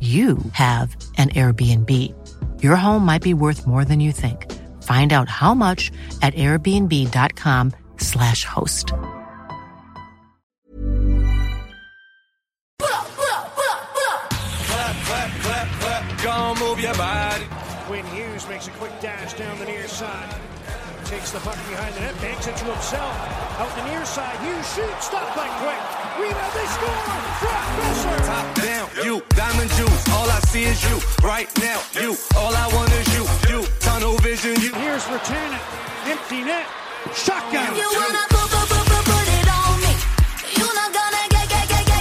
you have an Airbnb. Your home might be worth more than you think. Find out how much at airbnb.com/host. Clap, clap, clap, clap. Go move your body. Quinn Hughes makes a quick dash down the near side. Takes the puck behind the net, banks it to himself. Out the near side, Hughes shoots, stopped by Quick. Rebound, they score! Brock Besser! Top down, you, diamond juice, all I see is you. Right now, you, all I want is you. You, tunnel vision, you. Here's Rattanen, empty net, shotgun. You wanna put it on me. You're not gonna get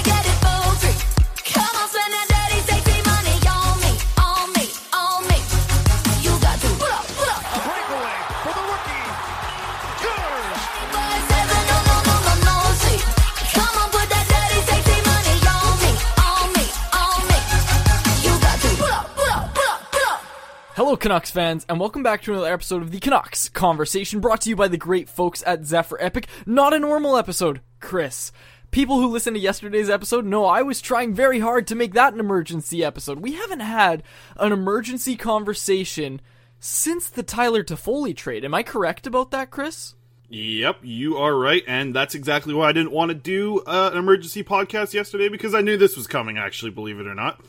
it for free. Come on, spend that dirty, sexy money on me, on me, on me. You got to put up. A breakaway for the rookie. Hello Canucks fans, and welcome back to another episode of the Canucks Conversation, brought to you by the great folks at Zephyr Epic. Not a normal episode, Chris. People who listened to yesterday's episode know I was trying very hard to make that an emergency episode. We haven't had an emergency conversation since the Tyler Toffoli trade. Am I correct about that, Chris? Yep, you are right, and that's exactly why I didn't want to do an emergency podcast yesterday, because I knew this was coming, actually, believe it or not.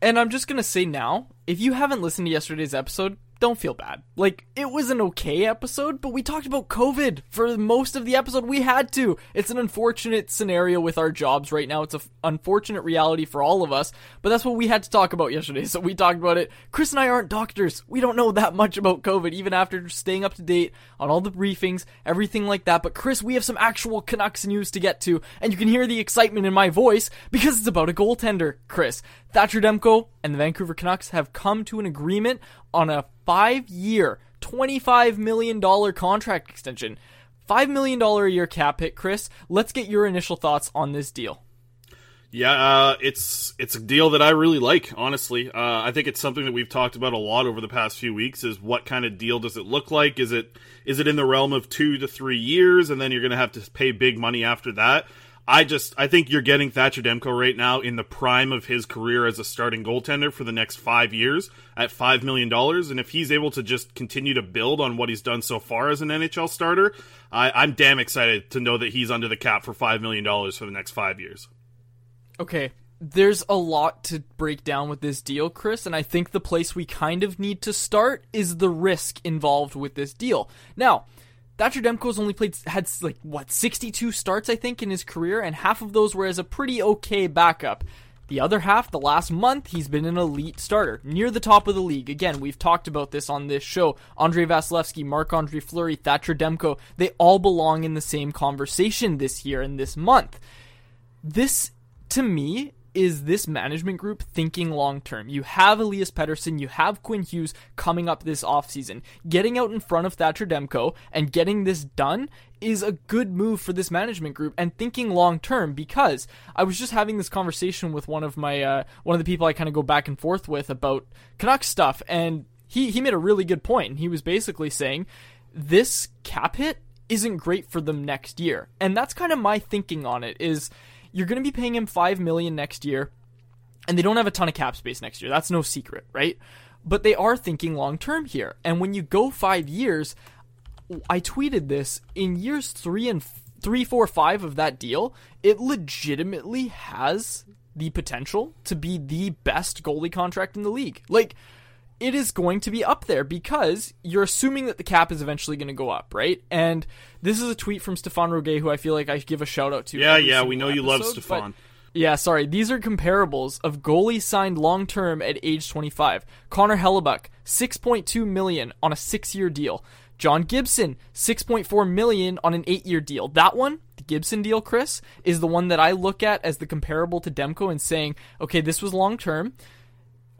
And I'm just going to say now, if you haven't listened to yesterday's episode, don't feel bad. Like, it was an okay episode, but we talked about COVID for most of the episode. We had to. It's an unfortunate scenario with our jobs right now. It's an unfortunate reality for all of us, but that's what we had to talk about yesterday, so we talked about it. Chris and I aren't doctors. We don't know that much about COVID, even after staying up to date on all the briefings, everything like that. But Chris, we have some actual Canucks news to get to, and you can hear the excitement in my voice because it's about a goaltender, Chris. Thatcher Demko and the Vancouver Canucks have come to an agreement on a 5-year, $25 million contract extension. $5 million a year cap hit, Chris. Let's get your initial thoughts on this deal. Yeah, it's a deal that I really like, honestly. I think it's something that we've talked about a lot over the past few weeks, is what kind of deal does it look like? Is it in the realm of 2 to 3 years, and then you're going to have to pay big money after that? I think you're getting Thatcher Demko right now in the prime of his career as a starting goaltender for the next 5 years at $5 million. And if he's able to just continue to build on what he's done so far as an NHL starter, I'm damn excited to know that he's under the cap for $5 million for the next 5 years. Okay, there's a lot to break down with this deal, Chris, and I think the place we kind of need to start is the risk involved with this deal. Now, Thatcher Demko's only had 62 starts, I think, in his career, and half of those were as a pretty okay backup. The other half, the last month, he's been an elite starter, near the top of the league. Again, we've talked about this on this show. Andre Vasilevsky, Marc-Andre Fleury, Thatcher Demko, they all belong in the same conversation this year and this month. This, to me, is this management group thinking long-term. You have Elias Pettersson, you have Quinn Hughes coming up this offseason. Getting out in front of Thatcher Demko and getting this done is a good move for this management group and thinking long term, because I was just having this conversation with one of my one of the people I kind of go back and forth with about Canucks stuff, and he made a really good point, and he was basically saying this cap hit isn't great for them next year. And that's kind of my thinking on it, is you're going to be paying him $5 million next year, and they don't have a ton of cap space next year. That's no secret, right? But they are thinking long term here. And when you go 5 years, I tweeted this, in years 3, 4, 5 of that deal, it legitimately has the potential to be the best goalie contract in the league. Like, it is going to be up there because you're assuming that the cap is eventually going to go up, right? And this is a tweet from Stefan Roget, who I feel like I give a shout out to. Yeah, we know you love Stefan. Yeah, sorry. These are comparables of goalies signed long-term at age 25. Connor Hellebuck, $6.2 million on a 6-year deal. John Gibson, $6.4 million on an 8-year deal. That one, the Gibson deal, Chris, is the one that I look at as the comparable to Demko and saying, okay, this was long-term.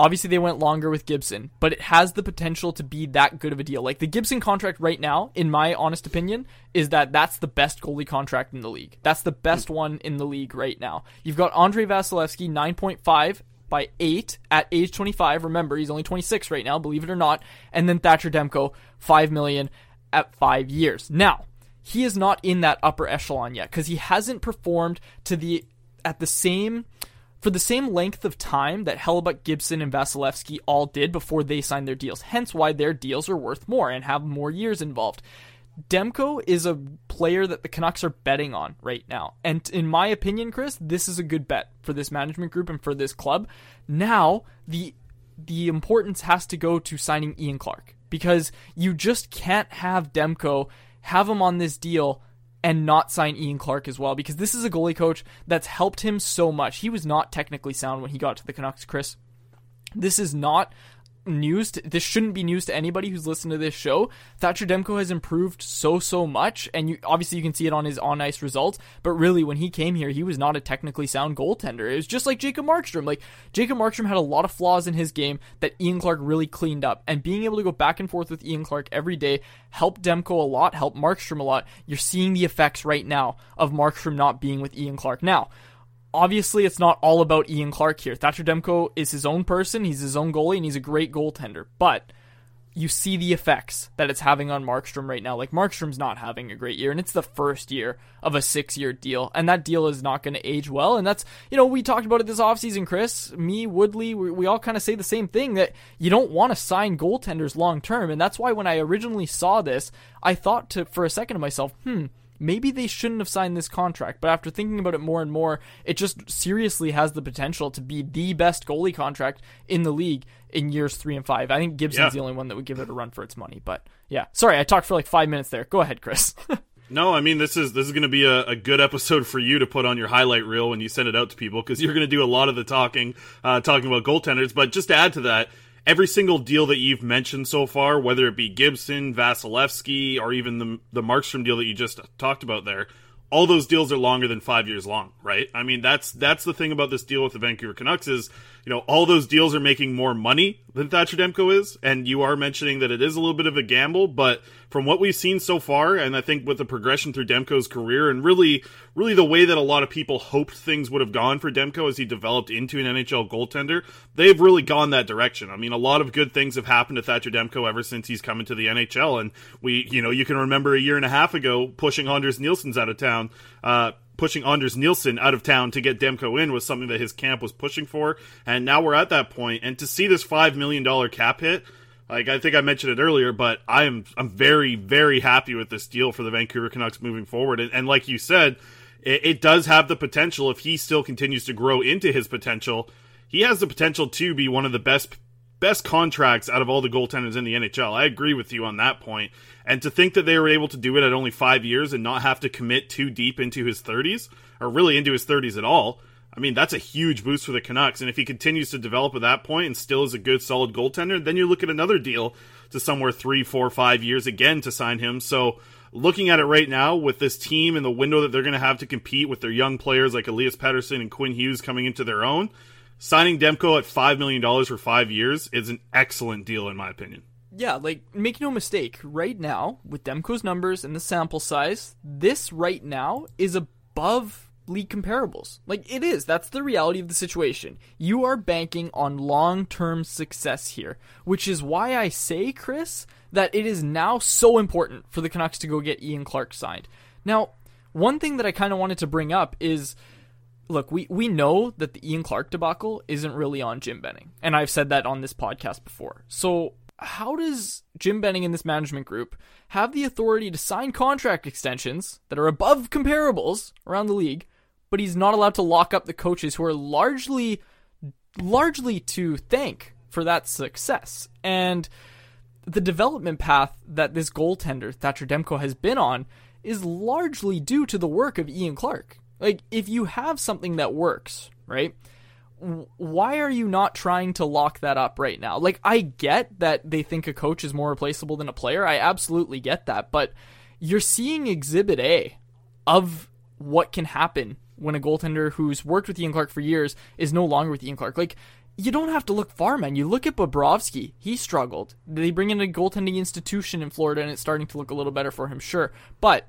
Obviously, they went longer with Gibson, but it has the potential to be that good of a deal. Like, the Gibson contract right now, in my honest opinion, is that's the best goalie contract in the league. That's the best one in the league right now. You've got Andre Vasilevsky, 9.5 by 8 at age 25. Remember, he's only 26 right now, believe it or not. And then Thatcher Demko, $5 million at 5 years. Now, he is not in that upper echelon yet because he hasn't performed for the same length of time that Hellebuck, Gibson, and Vasilevsky all did before they signed their deals, hence why their deals are worth more and have more years involved. Demko is a player that the Canucks are betting on right now. And in my opinion, Chris, this is a good bet for this management group and for this club. Now, the importance has to go to signing Ian Clark, because you just can't have Demko, have him on this deal, and not sign Ian Clark as well, because this is a goalie coach that's helped him so much. He was not technically sound when he got to the Canucks, Chris. This is not news. This shouldn't be news to anybody who's listened to this show. Thatcher Demko has improved so much, and you can see it on his on-ice results, but really, when he came here, he was not a technically sound goaltender. It was just like Jacob Markstrom. Like, Jacob Markstrom had a lot of flaws in his game that Ian Clark really cleaned up, and being able to go back and forth with Ian Clark every day helped Demko a lot, helped Markstrom a lot. You're seeing the effects right now of Markstrom not being with Ian Clark now. Obviously, it's not all about Ian Clark here. Thatcher Demko is his own person, he's his own goalie, and he's a great goaltender. But you see the effects that it's having on Markstrom right now. Like, Markstrom's not having a great year, and it's the first year of a 6-year deal, and that deal is not going to age well. And that's, we talked about it this offseason, Chris. Me, Woodley, we all kind of say the same thing, that you don't want to sign goaltenders long-term, and that's why when I originally saw this, I thought for a second to myself, maybe they shouldn't have signed this contract, but after thinking about it more and more, it just seriously has the potential to be the best goalie contract in the league in years 3 and 5. I think Gibson's the only one that would give it a run for its money, but yeah. Sorry, I talked for like 5 minutes there. Go ahead, Chris. No, I mean, this is going to be a good episode for you to put on your highlight reel when you send it out to people, because you're going to do a lot of the talking about goaltenders, but just to add to that, every single deal that you've mentioned so far, whether it be Gibson, Vasilevsky, or even the Markstrom deal that you just talked about there, all those deals are longer than 5 years long, right? I mean, that's the thing about this deal with the Vancouver Canucks is, all those deals are making more money than Thatcher Demko is, and you are mentioning that it is a little bit of a gamble, but from what we've seen so far, and I think with the progression through Demko's career, and really the way that a lot of people hoped things would have gone for Demko as he developed into an NHL goaltender, they've really gone that direction. I mean, a lot of good things have happened to Thatcher Demko ever since he's come into the NHL, and you can remember a year and a half ago pushing Anders Nielsen's out of town. Pushing Anders Nielsen out of town to get Demko in was something that his camp was pushing for, and now we're at that point. And to see this $5 million cap hit, like I think I mentioned it earlier, but I'm very, very happy with this deal for the Vancouver Canucks moving forward. And like you said, it does have the potential, if he still continues to grow into his potential, he has the potential to be one of the best contracts out of all the goaltenders in the NHL. I agree with you on that point. And to think that they were able to do it at only 5 years and not have to commit too deep into his 30s, or really into his 30s at all, I mean, that's a huge boost for the Canucks. And if he continues to develop at that point and still is a good, solid goaltender, then you look at another deal to somewhere 3, 4, 5 years again to sign him. So looking at it right now with this team and the window that they're going to have to compete with their young players like Elias Pettersson and Quinn Hughes coming into their own, signing Demko at $5 million for 5 years is an excellent deal in my opinion. Yeah, like, make no mistake, right now, with Demko's numbers and the sample size, this right now is above league comparables. Like, it is. That's the reality of the situation. You are banking on long-term success here, which is why I say, Chris, that it is now so important for the Canucks to go get Ian Clark signed. Now, one thing that I kind of wanted to bring up is, look, we know that the Ian Clark debacle isn't really on Jim Benning, and I've said that on this podcast before. So how does Jim Benning and this management group have the authority to sign contract extensions that are above comparables around the league, but he's not allowed to lock up the coaches who are largely to thank for that success? And the development path that this goaltender, Thatcher Demko, has been on is largely due to the work of Ian Clark. Like, if you have something that works, right, why are you not trying to lock that up right now? Like, I get that they think a coach is more replaceable than a player. I absolutely get that. But you're seeing Exhibit A of what can happen when a goaltender who's worked with Ian Clark for years is no longer with Ian Clark. Like, you don't have to look far, man. You look at Bobrovsky. He struggled. They bring in a goaltending institution in Florida, and it's starting to look a little better for him, sure. But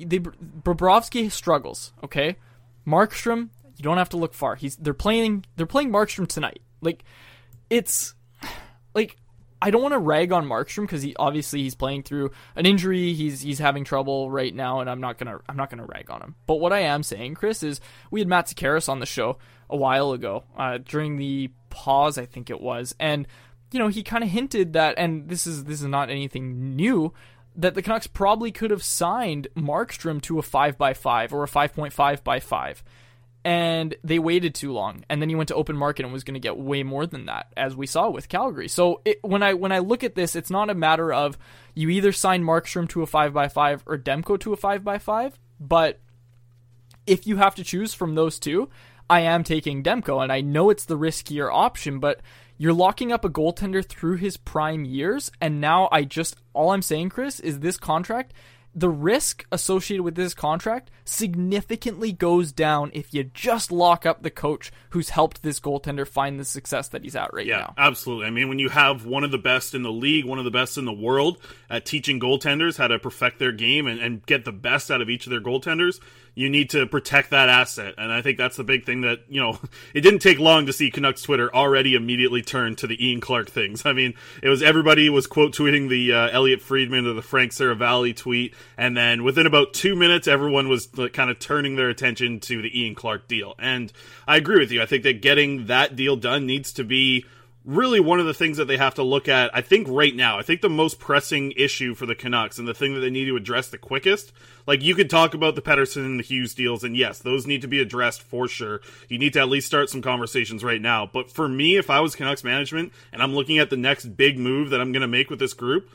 Bobrovsky struggles, okay? Markstrom, you don't have to look far. They're playing Markstrom tonight. Like, it's like, I don't want to rag on Markstrom because he's playing through an injury. He's having trouble right now, and I'm not gonna rag on him. But what I am saying, Chris, is we had Matt Sakaris on the show a while ago during the pause, I think it was, and you know he kind of hinted that, and this is not anything new, that the Canucks probably could have signed Markstrom to a 5x5 or a 5.5x5. And they waited too long, and then he went to open market and was going to get way more than that, as we saw with Calgary. So when I look at this, it's not a matter of you either sign Markstrom to a 5x5 or Demko to a 5x5, but if you have to choose from those two, I am taking Demko, and I know it's the riskier option, but you're locking up a goaltender through his prime years, and now all I'm saying, Chris, is this contract, the risk associated with this contract significantly goes down if you just lock up the coach who's helped this goaltender find the success that he's at right now. Yeah, absolutely. I mean, when you have one of the best in the league, one of the best in the world at teaching goaltenders how to perfect their game and get the best out of each of their goaltenders, you need to protect that asset. And I think that's the big thing that, you know, it didn't take long to see Canucks Twitter already immediately turn to the Ian Clark things. I mean, it was everybody was quote tweeting the Elliot Friedman or the Frank Saravalli tweet. And then within about 2 minutes, everyone was kind of turning their attention to the Ian Clark deal. And I agree with you. I think that getting that deal done needs to be really one of the things that they have to look at, I think, right now. I think the most pressing issue for the Canucks and the thing that they need to address the quickest, like, you could talk about the Pettersson and the Hughes deals, and yes, those need to be addressed for sure. You need to at least start some conversations right now. But for me, if I was Canucks management and I'm looking at the next big move that I'm going to make with this group,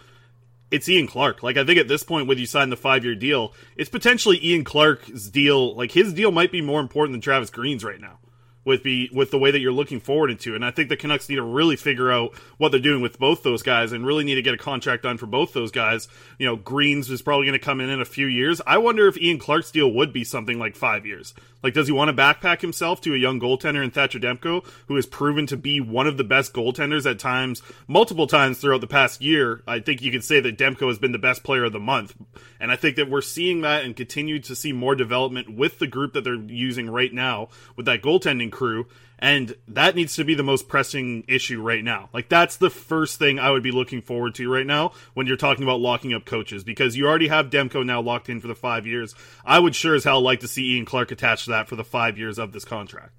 it's Ian Clark. Like, I think at this point, when you sign the 5-year deal, it's potentially Ian Clark's deal. Like, his deal might be more important than Travis Green's right now, with the way that you're looking forward into. And I think the Canucks need to really figure out what they're doing with both those guys and really need to get a contract done for both those guys. You know, Green's is probably going to come in a few years. I wonder if Ian Clark's deal would be something like 5 years. Like, does he want to backpack himself to a young goaltender in Thatcher Demko, who has proven to be one of the best goaltenders at times, multiple times throughout the past year? I think you could say that Demko has been the best player of the month. And I think that we're seeing that and continue to see more development with the group that they're using right now with that goaltending crew, and that needs to be the most pressing issue right now. Like, that's the first thing I would be looking forward to right now when you're talking about locking up coaches, because you already have Demko now locked in for the 5 years. I would sure as hell like to see Ian Clark attached to that for the 5 years of this contract.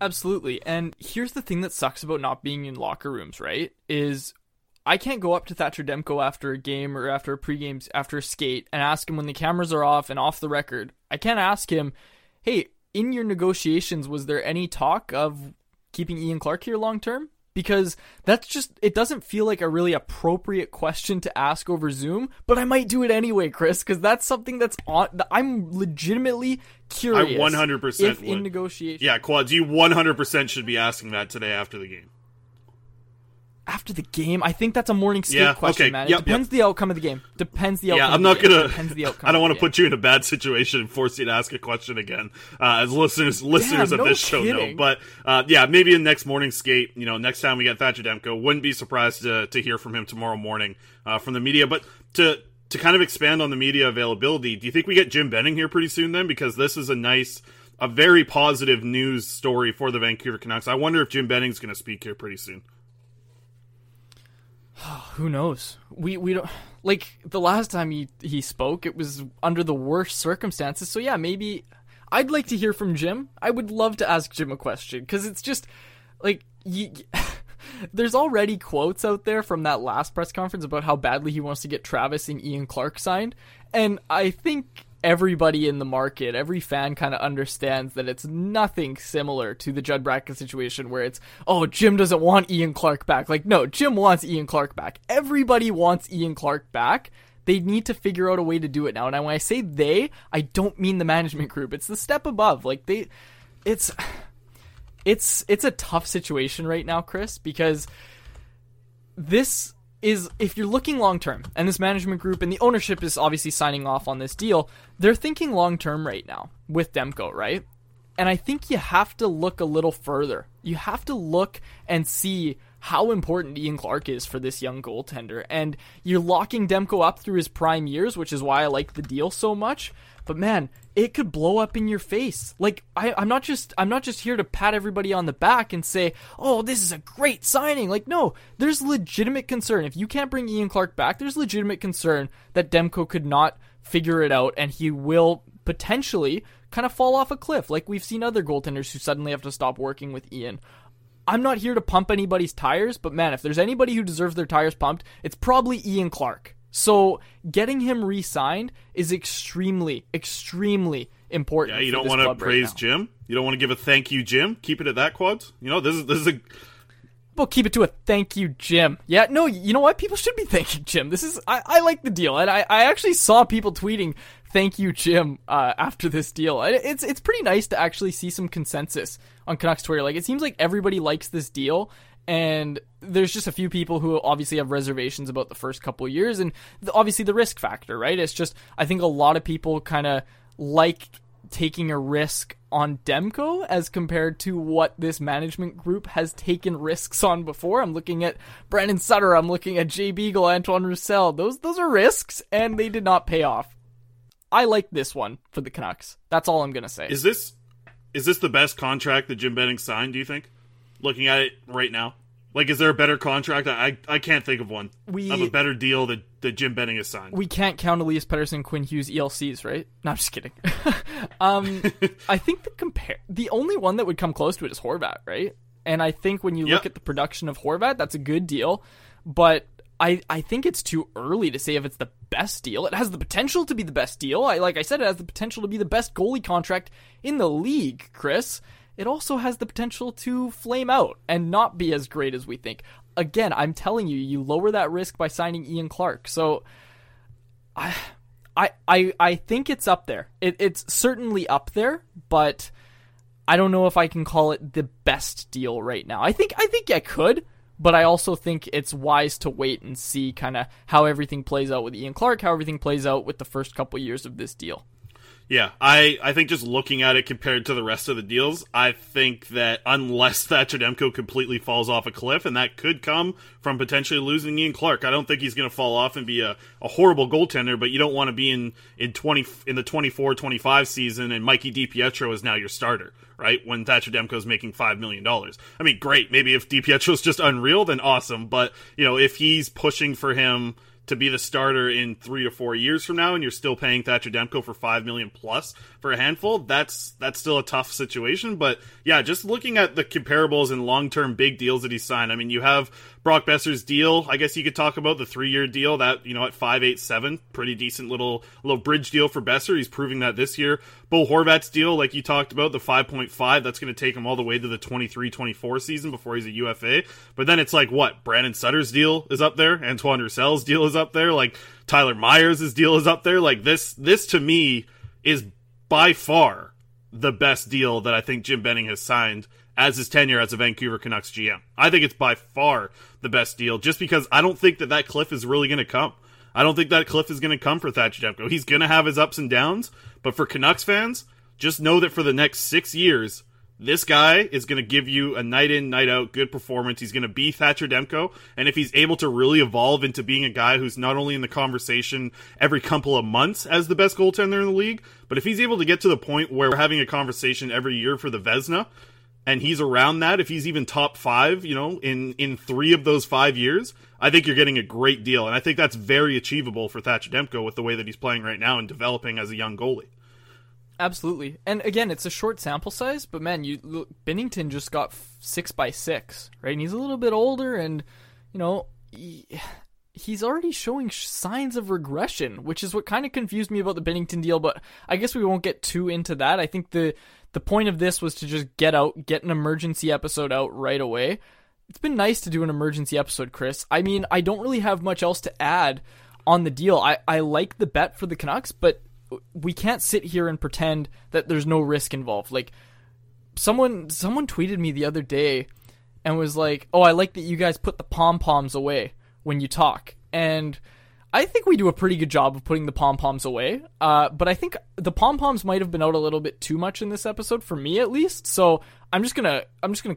Absolutely. And here's the thing that sucks about not being in locker rooms, right, is I can't go up to Thatcher Demko after a game or after a pregame, after a skate, and ask him when the cameras are off and off the record. I can't ask him, hey, in your negotiations, was there any talk of keeping Ian Clark here long term? because that's just, it doesn't feel like a really appropriate question to ask over Zoom, but I might do it anyway, Chris, because that's something that's on, I'm legitimately curious. I 100% if would. In negotiation. Yeah, Quads, you 100% should be asking that today after the game. After the game? I think that's a morning skate question, okay. Man. It depends the outcome of the game. Depends the outcome of the game. I don't want to put you in a bad situation and force you to ask a question again, as listeners of this show know. But, maybe in next morning skate, next time we get Thatcher Demko, wouldn't be surprised to hear from him tomorrow morning from the media. But to kind of expand on the media availability, do you think we get Jim Benning here pretty soon then? Because this is a very positive news story for the Vancouver Canucks. I wonder if Jim Benning's going to speak here pretty soon. Who knows? We don't, like, the last time he spoke, it was under the worst circumstances. So yeah, maybe I'd like to hear from Jim. I would love to ask Jim a question, because it's just like there's already quotes out there from that last press conference about how badly he wants to get Travis and Ian Clark signed, and I think everybody in the market, every fan kind of understands that it's nothing similar to the Judd Bracken situation where it's, oh, Jim doesn't want Ian Clark back. Like, no, Jim wants Ian Clark back. Everybody wants Ian Clark back. They need to figure out a way to do it now. And when I say they, I don't mean the management group. It's the step above. Like, it's a tough situation right now, Chris, because this is, if you're looking long-term, and this management group and the ownership is obviously signing off on this deal, they're thinking long-term right now with Demko, right? And I think you have to look a little further. You have to look and see how important Ian Clark is for this young goaltender. And you're locking Demko up through his prime years, which is why I like the deal so much. But man, it could blow up in your face. Like, I'm not just here to pat everybody on the back and say, oh, this is a great signing. Like, no, there's legitimate concern. If you can't bring Ian Clark back, there's legitimate concern that Demko could not figure it out and he will potentially kind of fall off a cliff, like we've seen other goaltenders who suddenly have to stop working with Ian. I'm not here to pump anybody's tires, but man, if there's anybody who deserves their tires pumped, it's probably Ian Clark. So getting him re-signed is extremely, extremely important. Yeah, you don't want to praise Jim. You don't want to give a thank you, Jim. Keep it at that, Quads. This is a. Well, keep it to a thank you, Jim. Yeah, no, you know what? People should be thanking Jim. This is I like the deal, and I actually saw people tweeting thank you, Jim, after this deal. It's pretty nice to actually see some consensus on Canucks Twitter. Like, it seems like everybody likes this deal. And there's just a few people who obviously have reservations about the first couple of years and obviously the risk factor, right? It's just, I think a lot of people kind of like taking a risk on Demko as compared to what this management group has taken risks on before. I'm looking at Brandon Sutter. I'm looking at Jay Beagle, Antoine Roussel. Those are risks and they did not pay off. I like this one for the Canucks. That's all I'm going to say. Is this the best contract that Jim Benning signed, do you think? Looking at it right now. Like, is there a better contract? I can't think of one. Of a better deal that Jim Benning has signed. We can't count Elias Pettersson, Quinn Hughes, ELCs, right? No, I'm just kidding. I think the only one that would come close to it is Horvat, right? And I think when you look at the production of Horvat, that's a good deal. But I think it's too early to say if it's the best deal. It has the potential to be the best deal. Like I said, it has the potential to be the best goalie contract in the league, Chris. It also has the potential to flame out and not be as great as we think. Again, I'm telling you, you lower that risk by signing Ian Clark. So I think it's up there. It's certainly up there, but I don't know if I can call it the best deal right now. I think I could, but I also think it's wise to wait and see kind of how everything plays out with Ian Clark, how everything plays out with the first couple years of this deal. Yeah, I think just looking at it compared to the rest of the deals, I think that unless Thatcher Demko completely falls off a cliff, and that could come from potentially losing Ian Clark. I don't think he's going to fall off and be a horrible goaltender, but you don't want to be in the 24-25 season and Mikey DiPietro is now your starter, right? When Thatcher Demko's making $5 million. I mean, great. Maybe if DiPietro's just unreal, then awesome. But, if he's pushing for him to be the starter in 3 to 4 years from now, and you're still paying Thatcher Demko for $5 million plus for a handful, that's still a tough situation. But yeah, just looking at the comparables and long-term big deals that he signed, I mean, you have Brock Besser's deal. I guess you could talk about the 3-year deal that, at 5.87, pretty decent little bridge deal for Besser. He's proving that this year. Bo Horvat's deal, like you talked about, the 5.5, that's going to take him all the way to the 23-24 season before he's a UFA. But then it's like, what, Brandon Sutter's deal is up there, Antoine Roussell's deal is up there, like Tyler Myers' deal is up there. Like this to me is by far the best deal that I think Jim Benning has signed as his tenure as a Vancouver Canucks GM. I think it's by far the best deal, just because I don't think that cliff is really going to come. I don't think that cliff is going to come for Thatcher Demko. He's going to have his ups and downs, but for Canucks fans, just know that for the next 6 years, this guy is going to give you a night in, night out good performance. He's going to be Thatcher Demko, and if he's able to really evolve into being a guy who's not only in the conversation every couple of months as the best goaltender in the league, but if he's able to get to the point where we're having a conversation every year for the Vezina, and he's around that, if he's even top five, you know, in 3 of those 5 years, I think you're getting a great deal. And I think that's very achievable for Thatcher Demko with the way that he's playing right now and developing as a young goalie. Absolutely. And again, it's a short sample size, but man, Binnington just got 6x6, right? And he's a little bit older, and, you know, he's already showing signs of regression, which is what kind of confused me about the Binnington deal, but I guess we won't get too into that. I think the point of this was to just get an emergency episode out right away. It's been nice to do an emergency episode, Chris. I mean, I don't really have much else to add on the deal. I like the bet for the Canucks, but we can't sit here and pretend that there's no risk involved. Like, someone tweeted me the other day and was like, oh, I like that you guys put the pom-poms away when you talk. And I think we do a pretty good job of putting the pom-poms away, but I think the pom-poms might have been out a little bit too much in this episode, for me at least, so I'm just gonna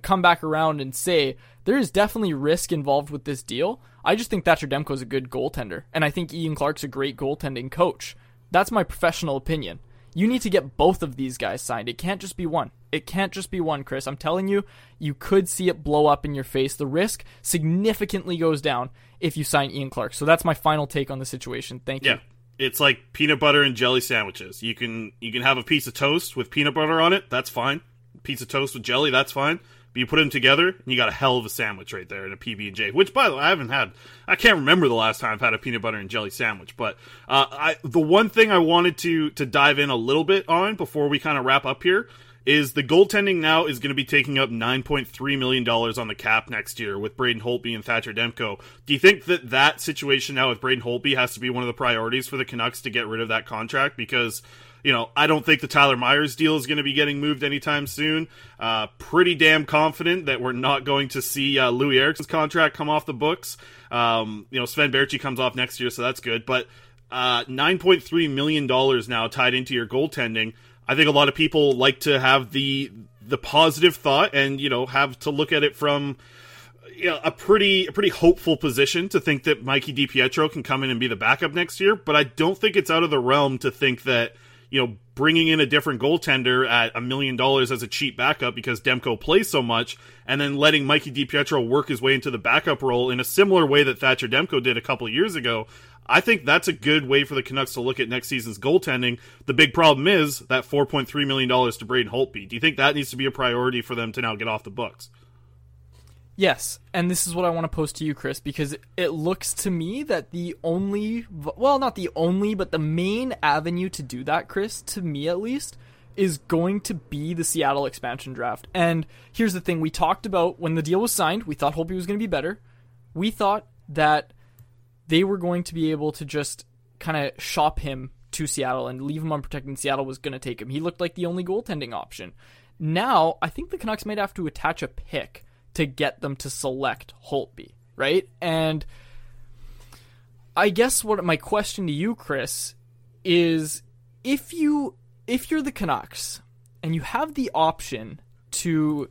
come back around and say there is definitely risk involved with this deal. I just think Thatcher Demko is a good goaltender, and I think Ian Clark's a great goaltending coach. That's my professional opinion. You need to get both of these guys signed. It can't just be one. It can't just be one, Chris. I'm telling you, you could see it blow up in your face. The risk significantly goes down if you sign Ian Clark. So that's my final take on the situation. Thank you. Yeah, it's like peanut butter and jelly sandwiches. You can have a piece of toast with peanut butter on it. That's fine. Piece of toast with jelly. That's fine. But you put them together, and you got a hell of a sandwich right there, and a PB&J, which, by the way, I haven't had. I can't remember the last time I've had a peanut butter and jelly sandwich. But the one thing I wanted to dive in a little bit on before we kind of wrap up here is the goaltending now is going to be taking up $9.3 million on the cap next year with Braden Holtby and Thatcher Demko. Do you think that situation now with Braden Holtby has to be one of the priorities for the Canucks to get rid of that contract? Because, you know, I don't think the Tyler Myers deal is going to be getting moved anytime soon. Pretty damn confident that we're not going to see Louis Eriksson's contract come off the books. You know, Sven Berchi comes off next year, so that's good. But $9.3 million now tied into your goaltending. I think a lot of people like to have the positive thought and, you know, have to look at it from, you know, a pretty hopeful position to think that Mikey DiPietro can come in and be the backup next year. But I don't think it's out of the realm to think that, you know, bringing in a different goaltender at $1 million as a cheap backup because Demko plays so much, and then letting Mikey DiPietro work his way into the backup role in a similar way that Thatcher Demko did a couple of years ago, I think that's a good way for the Canucks to look at next season's goaltending. The big problem is that $4.3 million to Braden Holtby. Do you think that needs to be a priority for them to now get off the books? Yes, and this is what I want to post to you, Chris, because it looks to me that the only, well, not the only, but the main avenue to do that, Chris, to me at least, is going to be the Seattle expansion draft. And here's the thing. We talked about when the deal was signed, we thought Holtby was going to be better. We thought that they were going to be able to just kind of shop him to Seattle and leave him unprotected, and Seattle was going to take him. He looked like the only goaltending option. Now, I think the Canucks might have to attach a pick to get them to select Holtby, right? And I guess what my question to you, Chris, is if you're the Canucks and you have the option to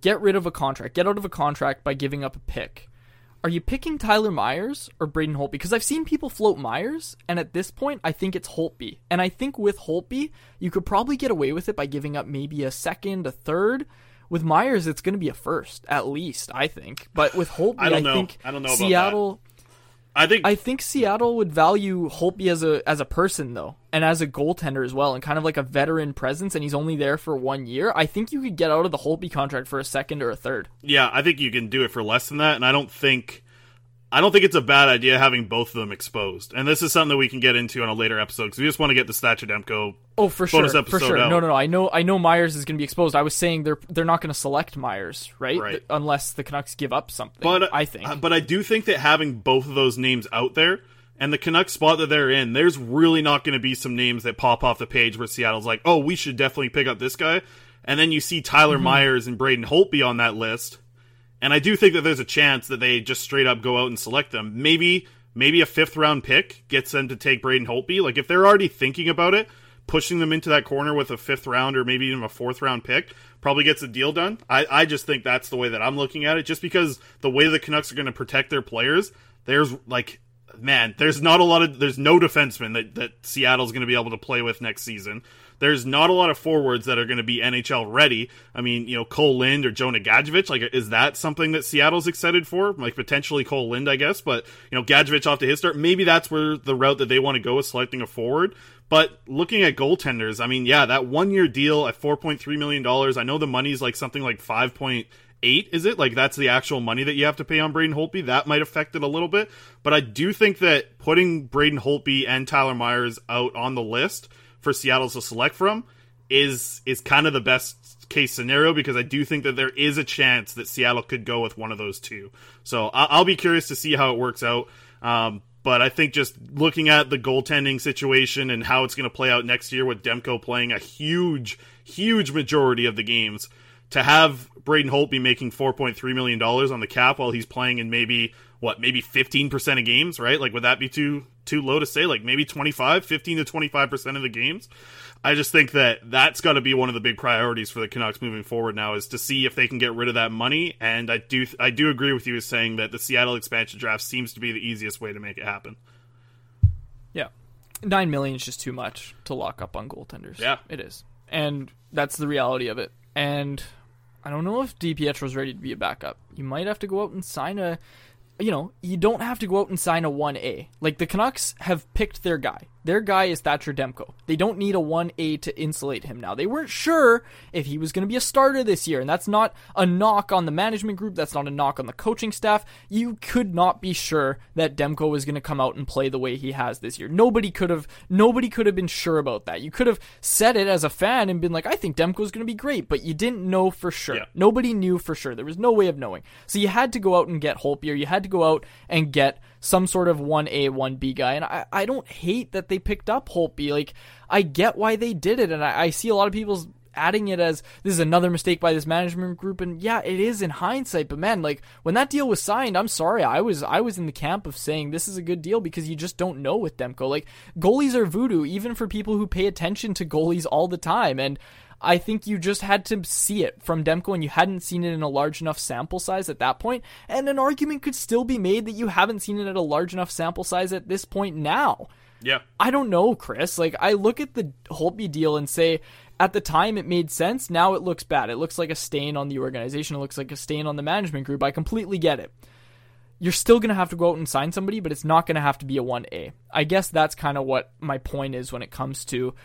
get out of a contract by giving up a pick, are you picking Tyler Myers or Braden Holtby? Because I've seen people float Myers, and at this point, I think it's Holtby. And I think with Holtby, you could probably get away with it by giving up maybe a second, a third. With Myers, it's going to be a first, at least, I think. But with Holtby, I don't know Seattle, about that. I think Seattle would value Holtby as a person, though, and as a goaltender as well, and kind of like a veteran presence, and he's only there for 1 year. I think you could get out of the Holtby contract for a second or a third. Yeah, I think you can do it for less than that, and I don't think I don't think it's a bad idea having both of them exposed. And this is something that we can get into on a later episode because we just want to get this Thatcher Demko bonus episode out. No. I know Myers is going to be exposed. I was saying they're not going to select Myers, right? Unless the Canucks give up something, But I do think that having both of those names out there and the Canucks spot that they're in, there's really not going to be some names that pop off the page where Seattle's like, oh, we should definitely pick up this guy. And then you see Tyler Myers and Braden Holtby on that list. And I do think that there's a chance that they just straight up go out and select them. Maybe a fifth-round pick gets them to take Braden Holtby. Like, if they're already thinking about it, pushing them into that corner with a fifth-round or maybe even a fourth-round pick probably gets a deal done. I just think that's the way that I'm looking at it. Just because the way the Canucks are going to protect their players, there's, like, man, there's no defensemen that Seattle's going to be able to play with next season. There's not a lot of forwards that are going to be NHL ready. I mean, Cole Lind or Jonah Gadjovich, like, is that something that Seattle's excited for? Like, potentially Cole Lind, I guess, but, Gadjovich off to his start, maybe that's where the route that they want to go is selecting a forward. But looking at goaltenders, I mean, yeah, that 1-year deal at $4.3 million, I know the money's like something like 5.8, is it? Like, that's the actual money that you have to pay on Braden Holtby. That might affect it a little bit, but I do think that putting Braden Holtby and Tyler Myers out on the list for Seattle to select from is kind of the best case scenario, because I do think that there is a chance that Seattle could go with one of those two. So I'll be curious to see how it works out. But I think just looking at the goaltending situation and how it's going to play out next year with Demko playing a huge, huge majority of the games, to have Braden Holtby making $4.3 million on the cap while he's playing in maybe 15% of games, right? Like, would that be too low to say? Like, maybe 15 to 25% of the games? I just think that's got to be one of the big priorities for the Canucks moving forward now, is to see if they can get rid of that money. And I do agree with you as saying that the Seattle expansion draft seems to be the easiest way to make it happen. Yeah. $9 million is just too much to lock up on goaltenders. Yeah. It is. And that's the reality of it. And I don't know if DiPietro's ready to be a backup. You might have to go out and sign a... you don't have to go out and sign a 1A. Like, the Canucks have picked their guy. Their guy is Thatcher Demko. They don't need a 1A to insulate him now. They weren't sure if he was going to be a starter this year, and that's not a knock on the management group. That's not a knock on the coaching staff. You could not be sure that Demko was going to come out and play the way he has this year. Nobody could have been sure about that. You could have said it as a fan and been like, I think Demko's going to be great, but you didn't know for sure. Yeah. Nobody knew for sure. There was no way of knowing. So you had to go out and get Holtby, or you had to go out and get some sort of 1A, 1B guy. And I don't hate that they picked up Holtby. Like, I get why they did it. And I see a lot of people adding it as, this is another mistake by this management group. And yeah, it is in hindsight. But man, like, when that deal was signed, I'm sorry, I was in the camp of saying this is a good deal, because you just don't know with Demko. Like, goalies are voodoo, even for people who pay attention to goalies all the time. And I think you just had to see it from Demko, and you hadn't seen it in a large enough sample size at that point. And an argument could still be made that you haven't seen it at a large enough sample size at this point now. Yeah. I don't know, Chris. Like, I look at the Holtby deal and say, at the time it made sense. Now it looks bad. It looks like a stain on the organization. It looks like a stain on the management group. I completely get it. You're still going to have to go out and sign somebody, but it's not going to have to be a 1A. I guess that's kind of what my point is when it comes to,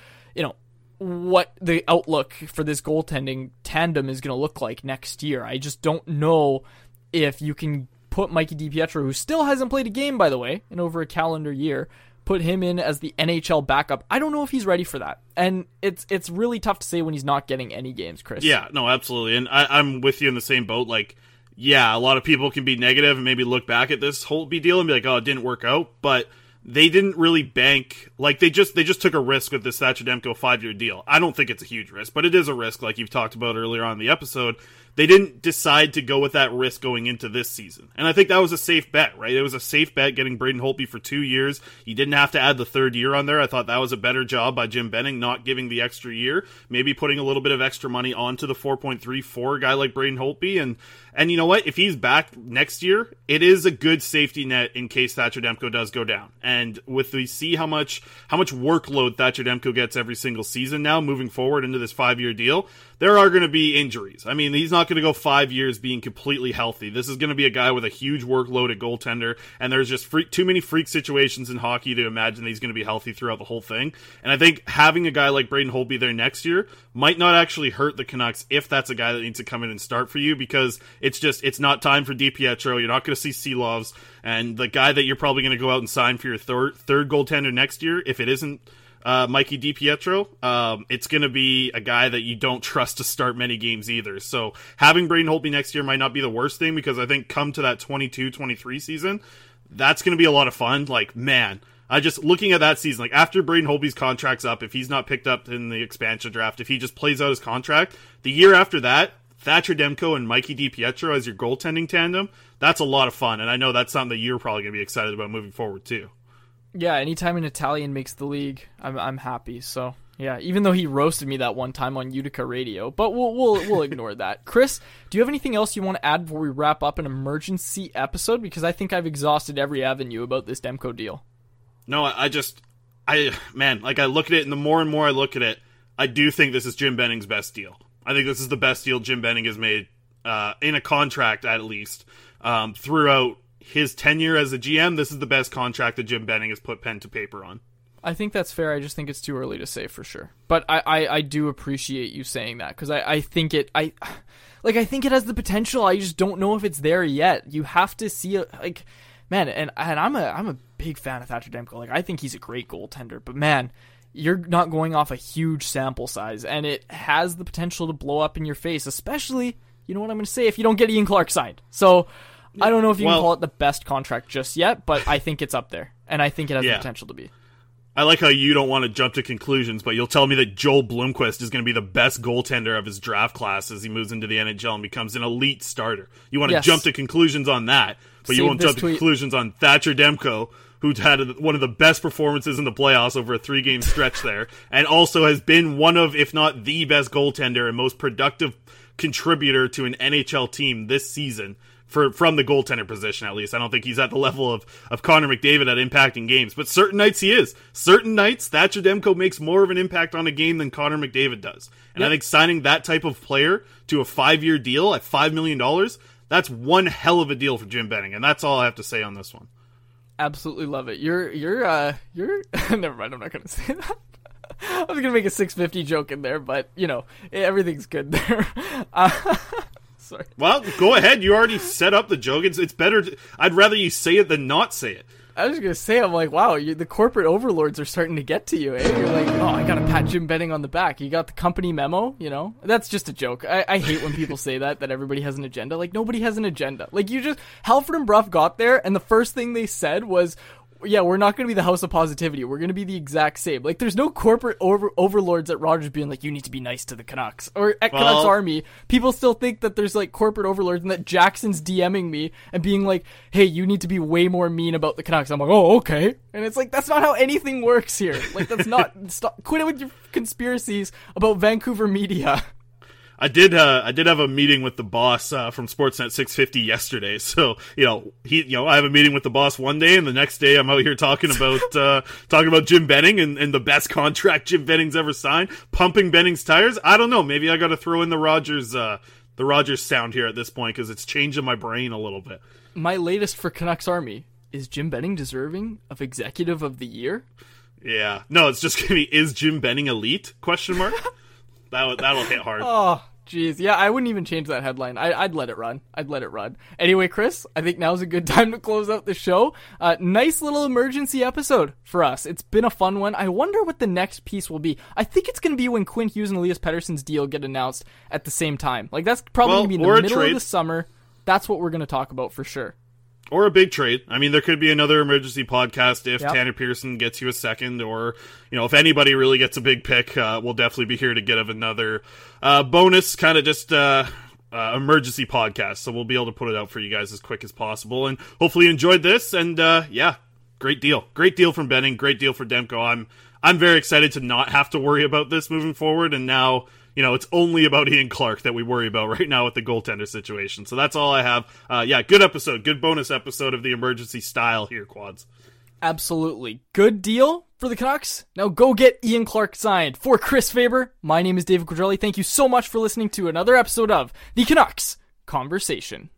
what the outlook for this goaltending tandem is going to look like next year. I just don't know if you can put Mikey DiPietro, who still hasn't played a game, by the way, in over a calendar year, put him in as the NHL backup. I don't know if he's ready for that. And it's really tough to say when he's not getting any games, Chris. Yeah, no, absolutely. And I'm with you in the same boat. Like, yeah, a lot of people can be negative and maybe look back at this Holtby deal and be like, oh, it didn't work out. But they didn't really bank, like, they just took a risk with this Thatcher Demko 5-year deal. I don't think it's a huge risk, but it is a risk, like you've talked about earlier on in the episode. They didn't decide to go with that risk going into this season. And I think that was a safe bet, right? It was a safe bet getting Braden Holtby for 2 years. You didn't have to add the third year on there. I thought that was a better job by Jim Benning, not giving the extra year, maybe putting a little bit of extra money onto the 4.34 guy like Braden Holtby. And you know what? If he's back next year, it is a good safety net in case Thatcher Demko does go down. And we see how much workload Thatcher Demko gets every single season now moving forward into this 5-year deal. there are going to be injuries. I mean, he's not going to go 5 years being completely healthy. This is going to be a guy with a huge workload at goaltender, and there's just too many freak situations in hockey to imagine that he's going to be healthy throughout the whole thing. And I think having a guy like Braden Holtby there next year might not actually hurt the Canucks if that's a guy that needs to come in and start for you, because it's not time for DiPietro. You're not going to see Seelovs, and the guy that you're probably going to go out and sign for your third goaltender next year, if it isn't Mikey DiPietro, it's going to be a guy that you don't trust to start many games either. So having Braden Holtby next year might not be the worst thing, because I think come to that 22-23 season, that's going to be a lot of fun. Like, man, I just looking at that season, like after Braden Holtby's contract's up, if he's not picked up in the expansion draft, if he just plays out his contract, the year after that, Thatcher Demko and Mikey DiPietro as your goaltending tandem, that's a lot of fun. And I know that's something that you're probably going to be excited about moving forward too. Yeah, anytime an Italian makes the league, I'm happy. So yeah, even though he roasted me that one time on Utica Radio, but we'll ignore that. Chris, do you have anything else you want to add before we wrap up an emergency episode? Because I think I've exhausted every avenue about this Demko deal. No, I look at it, and the more and more I look at it, I do think this is Jim Benning's best deal. I think this is the best deal Jim Benning has made in a contract, at least throughout his tenure as a GM. This is the best contract that Jim Benning has put pen to paper on. I think that's fair. I just think it's too early to say for sure. But I do appreciate you saying that, because I think it has the potential. I just don't know if it's there yet. You have to see it, like, man, and I'm a big fan of Thatcher Demko. Like, I think he's a great goaltender, but man, you're not going off a huge sample size, and it has the potential to blow up in your face, especially, you know what I'm going to say, if you don't get Ian Clark signed. So I don't know if you can call it the best contract just yet, but I think it's up there, and I think it has the potential to be. I like how you don't want to jump to conclusions, but you'll tell me that Joel Blomqvist is going to be the best goaltender of his draft class as he moves into the NHL and becomes an elite starter. You want to jump to conclusions on that, but you won't jump to conclusions on Thatcher Demko, who's had one of the best performances in the playoffs over a 3-game stretch there, and also has been one of, if not the best goaltender and most productive contributor to an NHL team this season. From the goaltender position, at least. I don't think he's at the level of Connor McDavid at impacting games, but certain nights he is. Certain nights, Thatcher Demko makes more of an impact on a game than Connor McDavid does. And I think signing that type of player to a 5-year deal at $5 million, that's one hell of a deal for Jim Benning, and that's all I have to say on this one. Absolutely love it. You're never mind, I'm not going to say that. I was going to make a 650 joke in there, but, you know, everything's good there. Sorry. Well, go ahead. You already set up the joke. It's better. I'd rather you say it than not say it. I was going to say, I'm like, wow, the corporate overlords are starting to get to you. Eh? You're like, oh, I got to pat Jim Benning on the back. You got the company memo, you know? That's just a joke. I hate when people say that everybody has an agenda. Like, nobody has an agenda. Like, you just, Halford and Bruff got there, and the first thing they said was, yeah, we're not going to be the house of positivity. We're going to be the exact same. Like, there's no corporate overlords at Rogers being like, you need to be nice to the Canucks. Or at Canucks Army, people still think that there's, like, corporate overlords and that Jackson's DMing me and being like, hey, you need to be way more mean about the Canucks. I'm like, oh, okay. And it's like, that's not how anything works here. Like, that's not... Stop, quit it with your conspiracies about Vancouver media. I did have a meeting with the boss from Sportsnet 650 yesterday. So, you know, I have a meeting with the boss one day, and the next day I'm out here talking about Jim Benning and the best contract Jim Benning's ever signed, pumping Benning's tires. I don't know. Maybe I got to throw in the Rogers sound here at this point, because it's changing my brain a little bit. My latest for Canucks Army is Jim Benning deserving of Executive of the Year. Yeah, no, it's just gonna be, is Jim Benning elite? ? That'll hit hard. Oh, jeez. Yeah, I wouldn't even change that headline. I'd let it run. Anyway, Chris, I think now's a good time to close out the show. Nice little emergency episode for us. It's been a fun one. I wonder what the next piece will be. I think it's going to be when Quinn Hughes and Elias Pettersson's deal get announced at the same time. Like, that's probably going to be in the middle of the summer. That's what we're going to talk about for sure. Or a big trade. I mean, there could be another emergency podcast if Tanner Pearson gets you a second, or, you know, if anybody really gets a big pick, we'll definitely be here to get of another bonus kind of just emergency podcast. So we'll be able to put it out for you guys as quick as possible. And hopefully you enjoyed this. And great deal. Great deal from Benning. Great deal for Demko. I'm very excited to not have to worry about this moving forward. And now, you know, it's only about Ian Clark that we worry about right now with the goaltender situation. So that's all I have. Good episode. Good bonus episode of the emergency style here, Quads. Absolutely. Good deal for the Canucks. Now go get Ian Clark signed. For Chris Faber, my name is David Quadrelli. Thank you so much for listening to another episode of The Canucks Conversation.